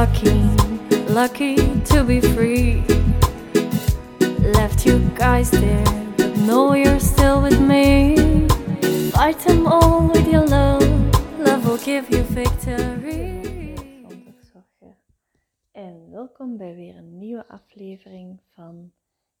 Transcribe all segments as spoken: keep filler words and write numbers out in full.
lucky, lucky to be free. Left you guys there, but no, you're still with me. Fight them all with your love, love will give you victory. En welkom bij weer een nieuwe aflevering van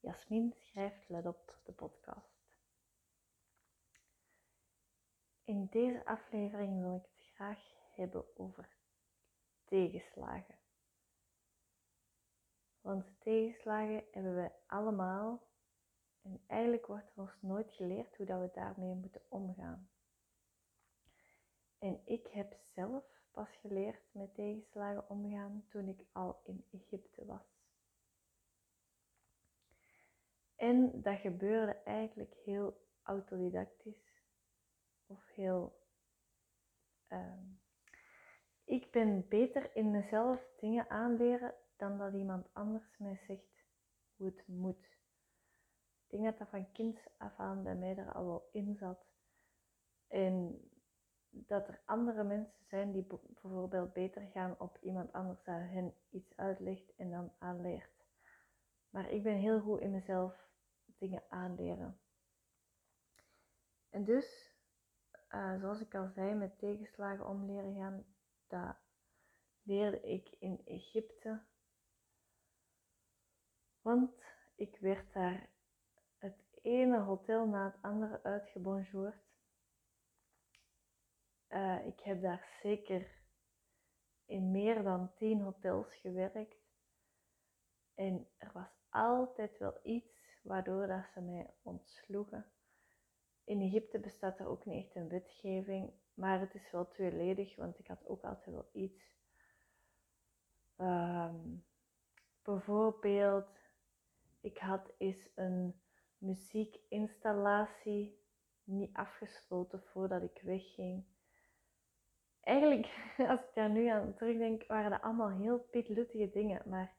Jasmin schrijft, let op, de podcast. In deze aflevering wil ik het graag hebben over tegenslagen. Want tegenslagen hebben we allemaal en eigenlijk wordt er ons nooit geleerd hoe dat we daarmee moeten omgaan. En ik heb zelf pas geleerd met tegenslagen omgaan toen ik al in Egypte was. En dat gebeurde eigenlijk heel autodidactisch. Of heel... Uh, ik ben beter in mezelf dingen aanleren dan dat iemand anders mij zegt hoe het moet. Ik denk dat dat van kinds af aan bij mij er al wel in zat. En dat er andere mensen zijn die bijvoorbeeld beter gaan op iemand anders dat hen iets uitlegt en dan aanleert. Maar ik ben heel goed in mezelf dingen aanleren. En dus, uh, zoals ik al zei, met tegenslagen om leren gaan, dat leerde ik in Egypte. Want ik werd daar het ene hotel na het andere uitgebonjourd. Uh, ik heb daar zeker in meer dan tien hotels gewerkt. En er was altijd wel iets waardoor dat ze mij ontsloegen. In Egypte bestaat er ook niet echt een wetgeving, maar het is wel tweeledig, want ik had ook altijd wel iets. Um, bijvoorbeeld, ik had eens een muziekinstallatie niet afgesloten voordat ik wegging. Eigenlijk, als ik daar nu aan terugdenk, waren dat allemaal heel pietluttige dingen. Maar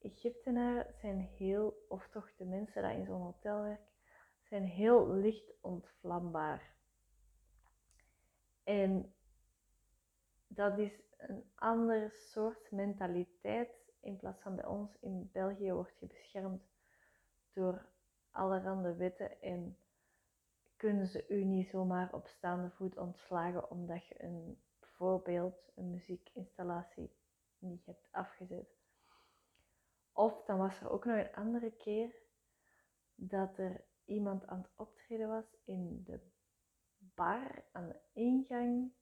Egyptenaren zijn heel, of toch de mensen die in zo'n hotel werken, zijn heel licht ontvlambaar. En dat is een ander soort mentaliteit. In plaats van bij ons in België wordt je beschermd door allerhande wetten en kunnen ze u niet zomaar op staande voet ontslagen omdat je een, bijvoorbeeld een muziekinstallatie niet hebt afgezet. Of dan was er ook nog een andere keer dat er iemand aan het optreden was in de bar aan de ingang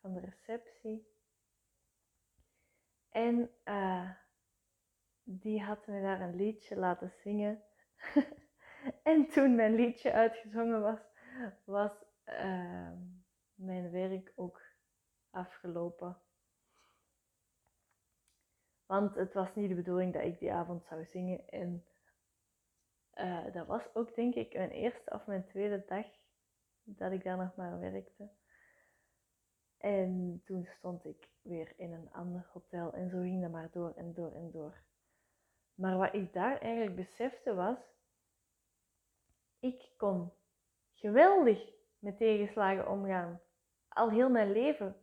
van de receptie. En uh, die had me daar een liedje laten zingen. En toen mijn liedje uitgezongen was, was uh, mijn werk ook afgelopen. Want het was niet de bedoeling dat ik die avond zou zingen. En uh, dat was ook denk ik mijn eerste of mijn tweede dag dat ik daar nog maar werkte. En toen stond ik weer in een ander hotel en zo ging dat maar door en door en door. Maar wat ik daar eigenlijk besefte was, ik kon geweldig met tegenslagen omgaan. Al heel mijn leven.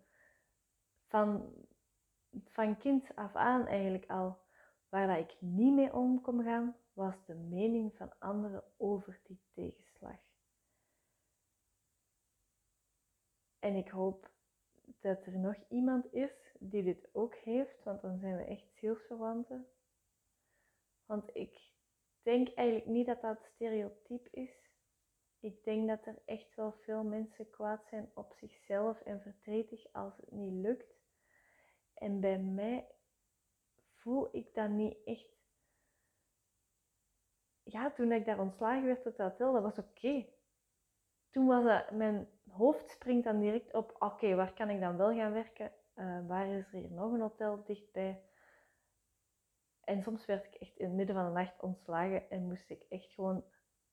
Van, van kind af aan eigenlijk al. Waar dat ik niet mee om kon gaan, was de mening van anderen over die tegenslag. En ik hoop dat er nog iemand is die dit ook heeft, want dan zijn we echt zielsverwanten. Want ik... Ik denk eigenlijk niet dat dat stereotyp is. Ik denk dat er echt wel veel mensen kwaad zijn op zichzelf en verdrietig als het niet lukt. En bij mij voel ik dat niet echt. Ja, toen ik daar ontslagen werd op het hotel, dat was oké. Okay. Toen was dat, mijn hoofd springt dan direct op, oké, okay, waar kan ik dan wel gaan werken? Uh, waar is er hier nog een hotel dichtbij? En soms werd ik echt in het midden van de nacht ontslagen en moest ik echt gewoon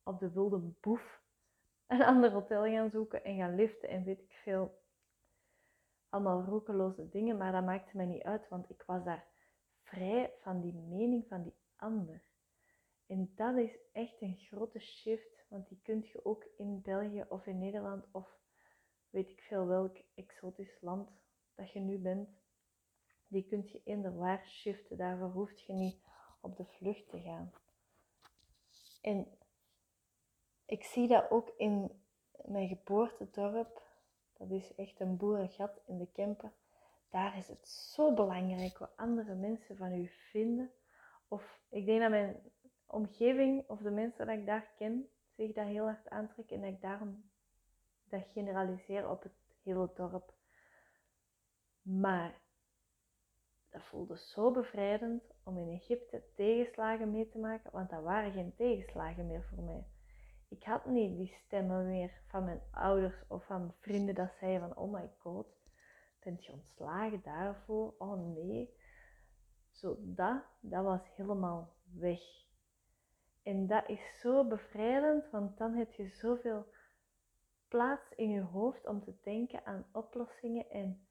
op de wilde boef een ander hotel gaan zoeken en gaan liften en weet ik veel. Allemaal roekeloze dingen, maar dat maakte mij niet uit, want ik was daar vrij van die mening van die ander. En dat is echt een grote shift, want die kun je ook in België of in Nederland of weet ik veel welk exotisch land dat je nu bent. die kun je inderwaar shiften. Daarvoor hoef je niet op de vlucht te gaan. En ik zie dat ook in mijn geboortedorp. Dat is echt een boerengat in de Kempen. Daar is het zo belangrijk wat andere mensen van u vinden. Of ik denk dat mijn omgeving of de mensen die ik daar ken zich daar heel hard aantrekken. En dat ik daarom dat generaliseer op het hele dorp. Maar dat voelde zo bevrijdend om in Egypte tegenslagen mee te maken. Want dat waren geen tegenslagen meer voor mij. Ik had niet die stemmen meer van mijn ouders of van vrienden dat zeiden van oh my god, ben je ontslagen daarvoor? Oh nee. Zo dat, dat was helemaal weg. En dat is zo bevrijdend, want dan heb je zoveel plaats in je hoofd om te denken aan oplossingen en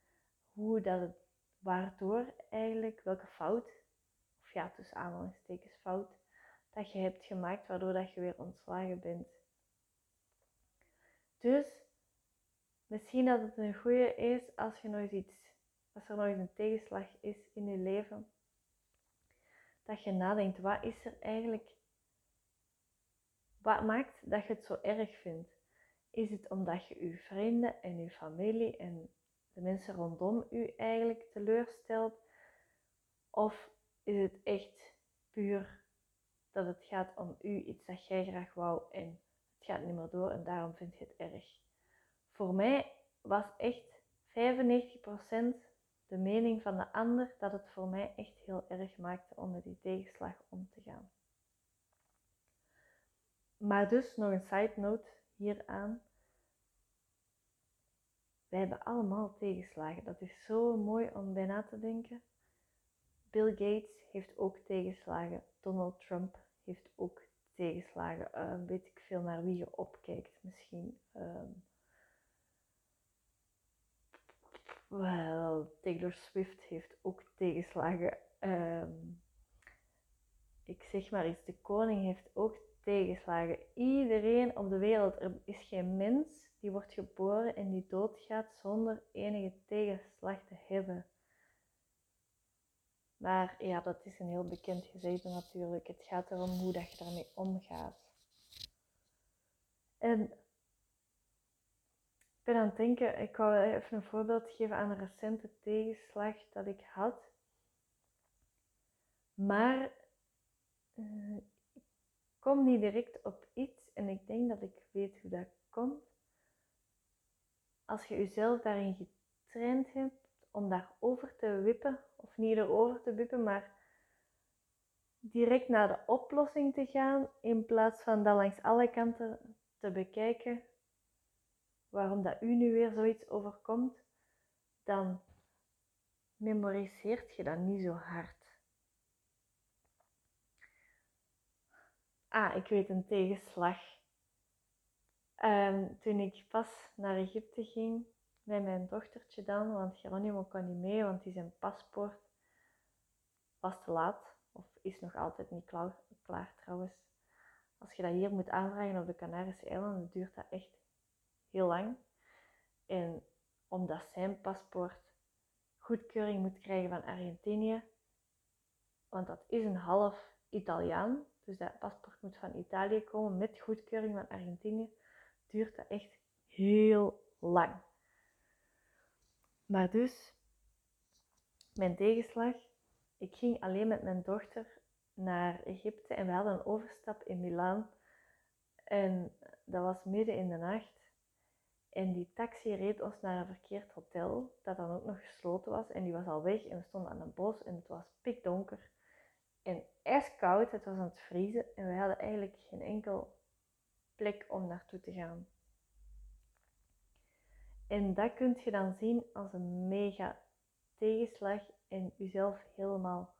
hoe dat het, waardoor eigenlijk, welke fout, of ja, tussen aanhalingstekens fout, dat je hebt gemaakt, waardoor dat je weer ontslagen bent. Dus, misschien dat het een goeie is als je nooit iets, als er nooit een tegenslag is in je leven, dat je nadenkt, wat is er eigenlijk, wat maakt dat je het zo erg vindt? Is het omdat je je vrienden en je familie en de mensen rondom u eigenlijk teleurstelt? Of is het echt puur dat het gaat om u, iets dat jij graag wou en het gaat niet meer door en daarom vind je het erg? Voor mij was echt vijfennegentig procent de mening van de ander dat het voor mij echt heel erg maakte om met die tegenslag om te gaan. Maar dus nog een side note hieraan. Wij hebben allemaal tegenslagen. Dat is zo mooi om bij na te denken. Bill Gates heeft ook tegenslagen. Donald Trump heeft ook tegenslagen. Uh, weet ik veel naar wie je opkijkt misschien. Um, well, Taylor Swift heeft ook tegenslagen. Um, ik zeg maar iets, de koning heeft ook tegenslagen. Iedereen op de wereld, er is geen mens die wordt geboren en die doodgaat zonder enige tegenslag te hebben. Maar ja, dat is een heel bekend gezegde natuurlijk. Het gaat erom hoe dat je daarmee omgaat. En ik ben aan het denken, ik wou even een voorbeeld geven aan een recente tegenslag dat ik had. Maar uh, ik kom niet direct op iets en ik denk dat ik weet hoe dat komt. Als je jezelf daarin getraind hebt om daarover te wippen, of niet erover te wippen, maar direct naar de oplossing te gaan, in plaats van dat langs alle kanten te bekijken, waarom dat u nu weer zoiets overkomt, dan memoriseert je dat niet zo hard. Ah, ik weet een tegenslag. Um, toen ik pas naar Egypte ging, met mijn dochtertje dan, want Geronimo kan niet mee, want die zijn paspoort was te laat. Of is nog altijd niet klaar, klaar trouwens. Als je dat hier moet aanvragen op de Canarische Eilanden, duurt dat echt heel lang. En omdat zijn paspoort goedkeuring moet krijgen van Argentinië, want dat is een half Italiaan, dus dat paspoort moet van Italië komen met goedkeuring van Argentinië, duurt dat echt heel lang. Maar dus, mijn tegenslag, ik ging alleen met mijn dochter naar Egypte en we hadden een overstap in Milaan. En dat was midden in de nacht. En die taxi reed ons naar een verkeerd hotel, dat dan ook nog gesloten was. En die was al weg en we stonden aan een bos en het was pikdonker. En ijskoud, het was aan het vriezen en we hadden eigenlijk geen enkel plek om naartoe te gaan. En dat kun je dan zien als een mega tegenslag en jezelf helemaal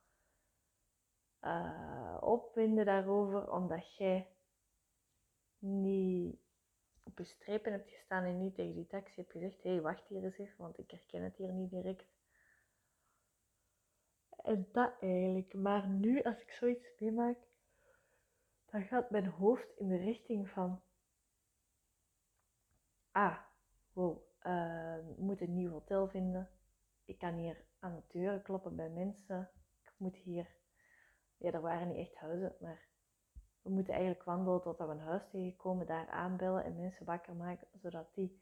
uh, opwinden daarover, omdat jij niet op je strepen hebt gestaan en niet tegen die taxi hebt gezegd, hé, hey, wacht hier eens even, want ik herken het hier niet direct. En dat eigenlijk. Maar nu, als ik zoiets meemaak, dan gaat mijn hoofd in de richting van, ah, wow. Uh, moet een nieuw hotel vinden. ik kan hier aan de deuren kloppen bij mensen. Ik moet hier... Ja, er waren niet echt huizen, maar we moeten eigenlijk wandelen totdat we een huis tegenkomen, daar aanbellen en mensen wakker maken, zodat die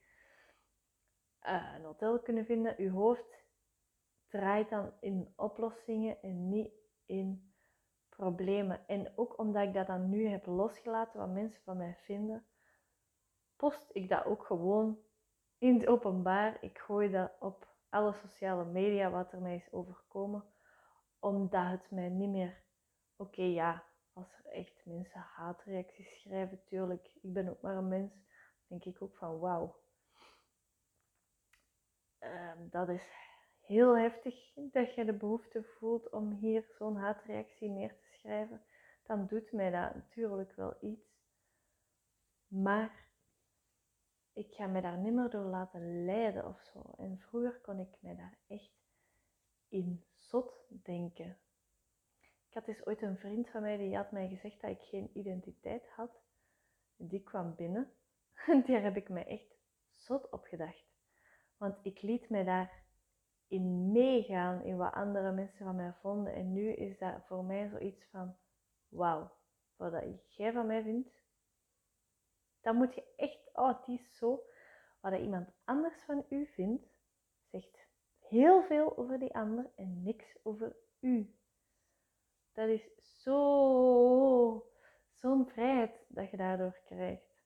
uh, een hotel kunnen vinden. Uw hoofd draait dan in oplossingen en niet in problemen. En ook omdat ik dat dan nu heb losgelaten, wat mensen van mij vinden, post ik dat ook gewoon in het openbaar. Ik gooi dat op alle sociale media, wat er mij is overkomen, omdat het mij niet meer... Oké, okay, ja, als er echt mensen haatreacties schrijven, tuurlijk, ik ben ook maar een mens, denk ik ook van wauw. Um, dat is heel heftig, dat je de behoefte voelt om hier zo'n haatreactie neer te schrijven. Dan doet mij dat natuurlijk wel iets. Maar ik ga me daar niet meer door laten leiden of zo. En vroeger kon ik mij daar echt in zot denken. Ik had eens ooit een vriend van mij, die had mij gezegd dat ik geen identiteit had. Die kwam binnen. Daar heb ik me echt zot op gedacht. Want ik liet mij daarin meegaan, in wat andere mensen van mij vonden. En nu is dat voor mij zoiets van, wauw, wat jij van mij vindt, dan moet je echt, oh, die is zo. Wat iemand anders van u vindt, zegt heel veel over die ander en niks over u. Dat is zo, zo'n vrijheid dat je daardoor krijgt.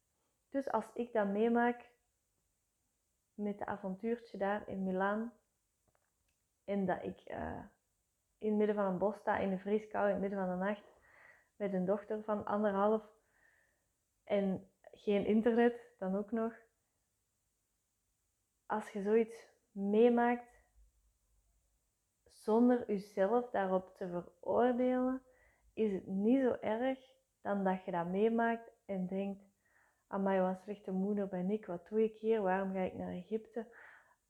Dus als ik dat meemaak met het avontuurtje daar in Milaan en dat ik uh, in het midden van een bos sta, in de vrieskou, in het midden van de nacht met een dochter van anderhalf en geen internet, dan ook nog. Als je zoiets meemaakt zonder jezelf daarop te veroordelen, is het niet zo erg dan dat je dat meemaakt en denkt, amai, wat een slechte moeder ben ik, wat doe ik hier, waarom ga ik naar Egypte,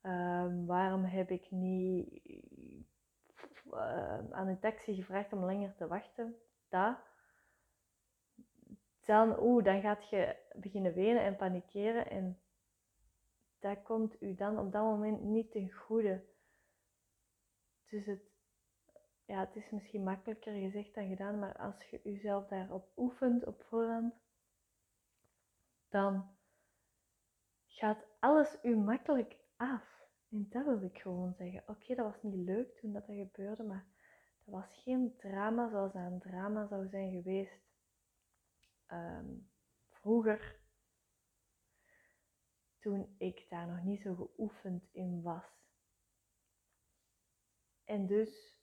uh, waarom heb ik niet uh, aan een taxi gevraagd om langer te wachten, dat. Dan, oeh, dan gaat je beginnen wenen en panikeren en dat komt u dan op dat moment niet ten goede. Dus het, ja, het is misschien makkelijker gezegd dan gedaan, maar als je jezelf daarop oefent op voorhand, dan gaat alles u makkelijk af. En dat wil ik gewoon zeggen. Oké, okay, dat was niet leuk toen dat, dat gebeurde, maar dat was geen drama zoals dat een drama zou zijn geweest um, vroeger, toen ik daar nog niet zo geoefend in was. En dus,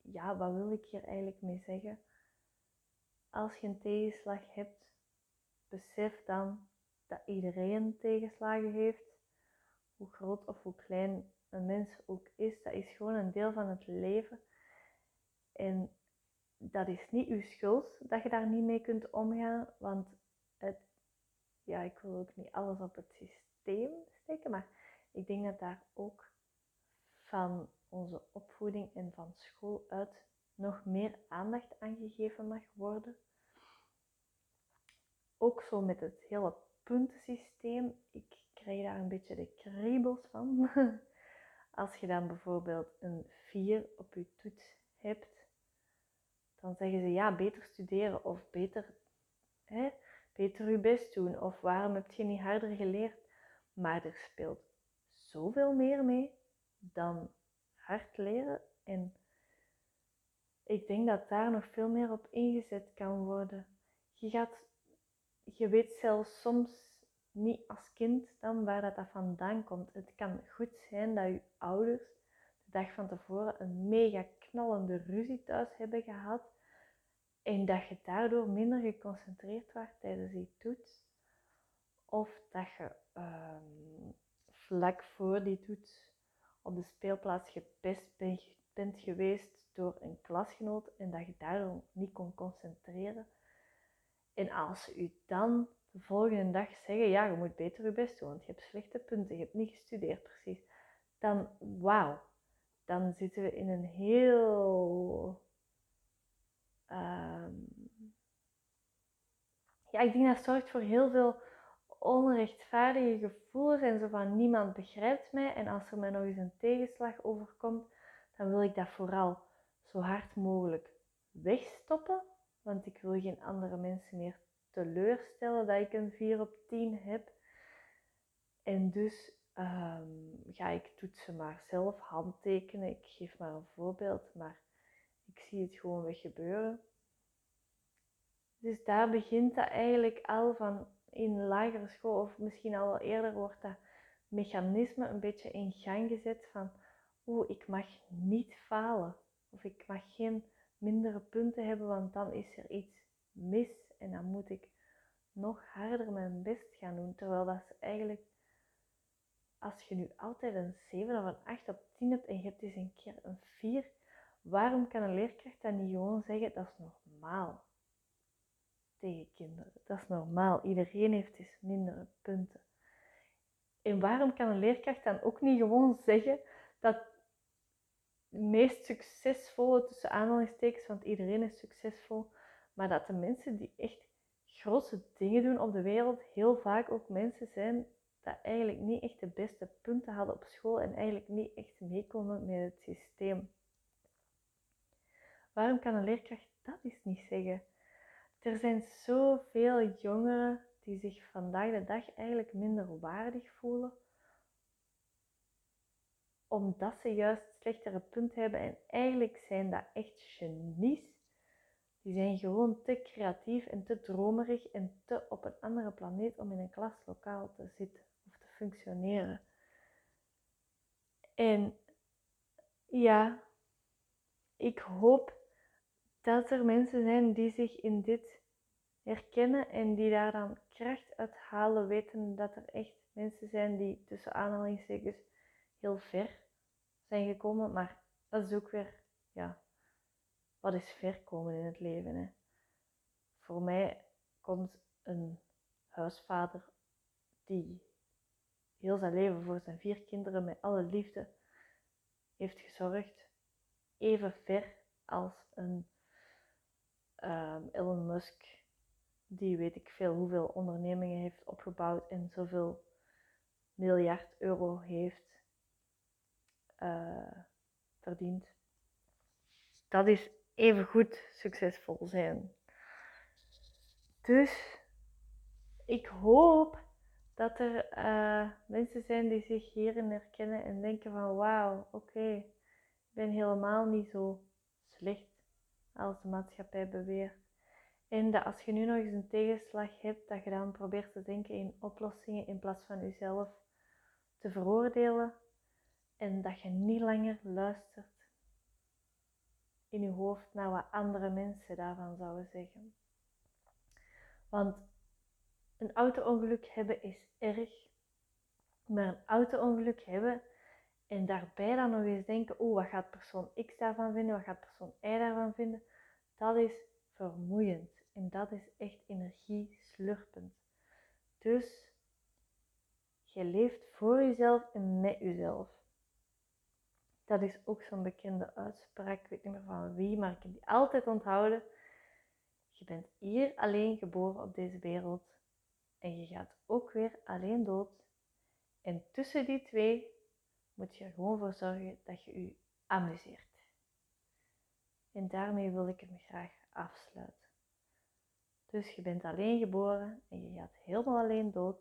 ja, wat wil ik hier eigenlijk mee zeggen? Als je een tegenslag hebt, besef dan dat iedereen tegenslagen heeft. Hoe groot of hoe klein een mens ook is, dat is gewoon een deel van het leven. En dat is niet uw schuld dat je daar niet mee kunt omgaan, want het, ja, ik wil ook niet alles op het systeem steken, maar ik denk dat daar ook van onze opvoeding en van school uit nog meer aandacht aan gegeven mag worden. Ook zo met het hele puntensysteem. Ik krijg daar een beetje de kriebels van. Als je dan bijvoorbeeld een vier op je toets hebt, dan zeggen ze ja, beter studeren of beter, hè, beter je best doen of waarom heb je niet harder geleerd? Maar er speelt zoveel meer mee dan hard leren en ik denk dat daar nog veel meer op ingezet kan worden. Je gaat, je weet zelfs soms niet als kind dan waar dat, dat vandaan komt. Het kan goed zijn dat je ouders de dag van tevoren een mega knallende ruzie thuis hebben gehad en dat je daardoor minder geconcentreerd wordt tijdens die toets of dat je uh, vlak voor die toets op de speelplaats gepest bent geweest door een klasgenoot en dat je daarom niet kon concentreren. En als ze u dan de volgende dag zeggen, ja, je moet beter je best doen, want je hebt slechte punten, je hebt niet gestudeerd precies, dan wauw, dan zitten we in een heel... Um, ja, ik denk dat zorgt voor heel veel onrechtvaardige gevoelens en zo van niemand begrijpt mij. En als er mij nog eens een tegenslag overkomt, dan wil ik dat vooral zo hard mogelijk wegstoppen. Want ik wil geen andere mensen meer teleurstellen dat ik een vier op tien heb. En dus um, ga ik toetsen maar zelf, handtekenen. Ik geef maar een voorbeeld, maar ik zie het gewoon weer gebeuren. Dus daar begint dat eigenlijk al van in lagere school, of misschien al wel eerder, wordt dat mechanisme een beetje in gang gezet van oeh, ik mag niet falen. Of ik mag geen mindere punten hebben, want dan is er iets mis en dan moet ik nog harder mijn best gaan doen. Terwijl dat is eigenlijk, als je nu altijd een zeven of een acht op tien hebt en je hebt eens een keer een vier, waarom kan een leerkracht dan niet gewoon zeggen, dat is normaal tegen kinderen? Dat is normaal, iedereen heeft eens mindere punten. En waarom kan een leerkracht dan ook niet gewoon zeggen dat de meest succesvolle, tussen aanhalingstekens, want iedereen is succesvol, maar dat de mensen die echt grote dingen doen op de wereld heel vaak ook mensen zijn dat eigenlijk niet echt de beste punten hadden op school en eigenlijk niet echt meekomen met het systeem? Waarom kan een leerkracht dat eens niet zeggen? Er zijn zoveel jongeren die zich vandaag de dag eigenlijk minder waardig voelen, omdat ze juist slechtere punten hebben. En eigenlijk zijn dat echt genies. Die zijn gewoon te creatief en te dromerig en te op een andere planeet om in een klaslokaal te zitten of te functioneren. En ja, ik hoop dat er mensen zijn die zich in dit herkennen en die daar dan kracht uit halen, weten dat er echt mensen zijn die tussen aanhalingstekens heel ver zijn gekomen, maar dat is ook weer, ja, wat is ver komen in het leven, hè? Voor mij komt een huisvader die heel zijn leven voor zijn vier kinderen met alle liefde heeft gezorgd, even ver als een um, Elon Musk, die weet ik veel hoeveel ondernemingen heeft opgebouwd en zoveel miljard euro heeft Uh, verdient. Dat is even goed succesvol zijn. Dus ik hoop dat er uh, mensen zijn die zich hierin herkennen en denken van wauw, oké, okay, ik ben helemaal niet zo slecht als de maatschappij beweert. En dat als je nu nog eens een tegenslag hebt, dat je dan probeert te denken in oplossingen in plaats van jezelf te veroordelen. En dat je niet langer luistert in je hoofd naar wat andere mensen daarvan zouden zeggen. Want een auto-ongeluk hebben is erg. Maar een auto-ongeluk hebben en daarbij dan nog eens denken, oeh, wat gaat persoon X daarvan vinden, wat gaat persoon Y daarvan vinden. Dat is vermoeiend. En dat is echt energieslurpend. Dus, je leeft voor jezelf en met jezelf. Dat is ook zo'n bekende uitspraak, ik weet niet meer van wie, maar ik heb die altijd onthouden. Je bent hier alleen geboren op deze wereld en je gaat ook weer alleen dood. En tussen die twee moet je er gewoon voor zorgen dat je je amuseert. En daarmee wil ik het me graag afsluiten. Dus je bent alleen geboren en je gaat helemaal alleen dood.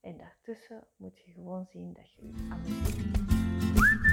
En daartussen moet je gewoon zien dat je je amuseert.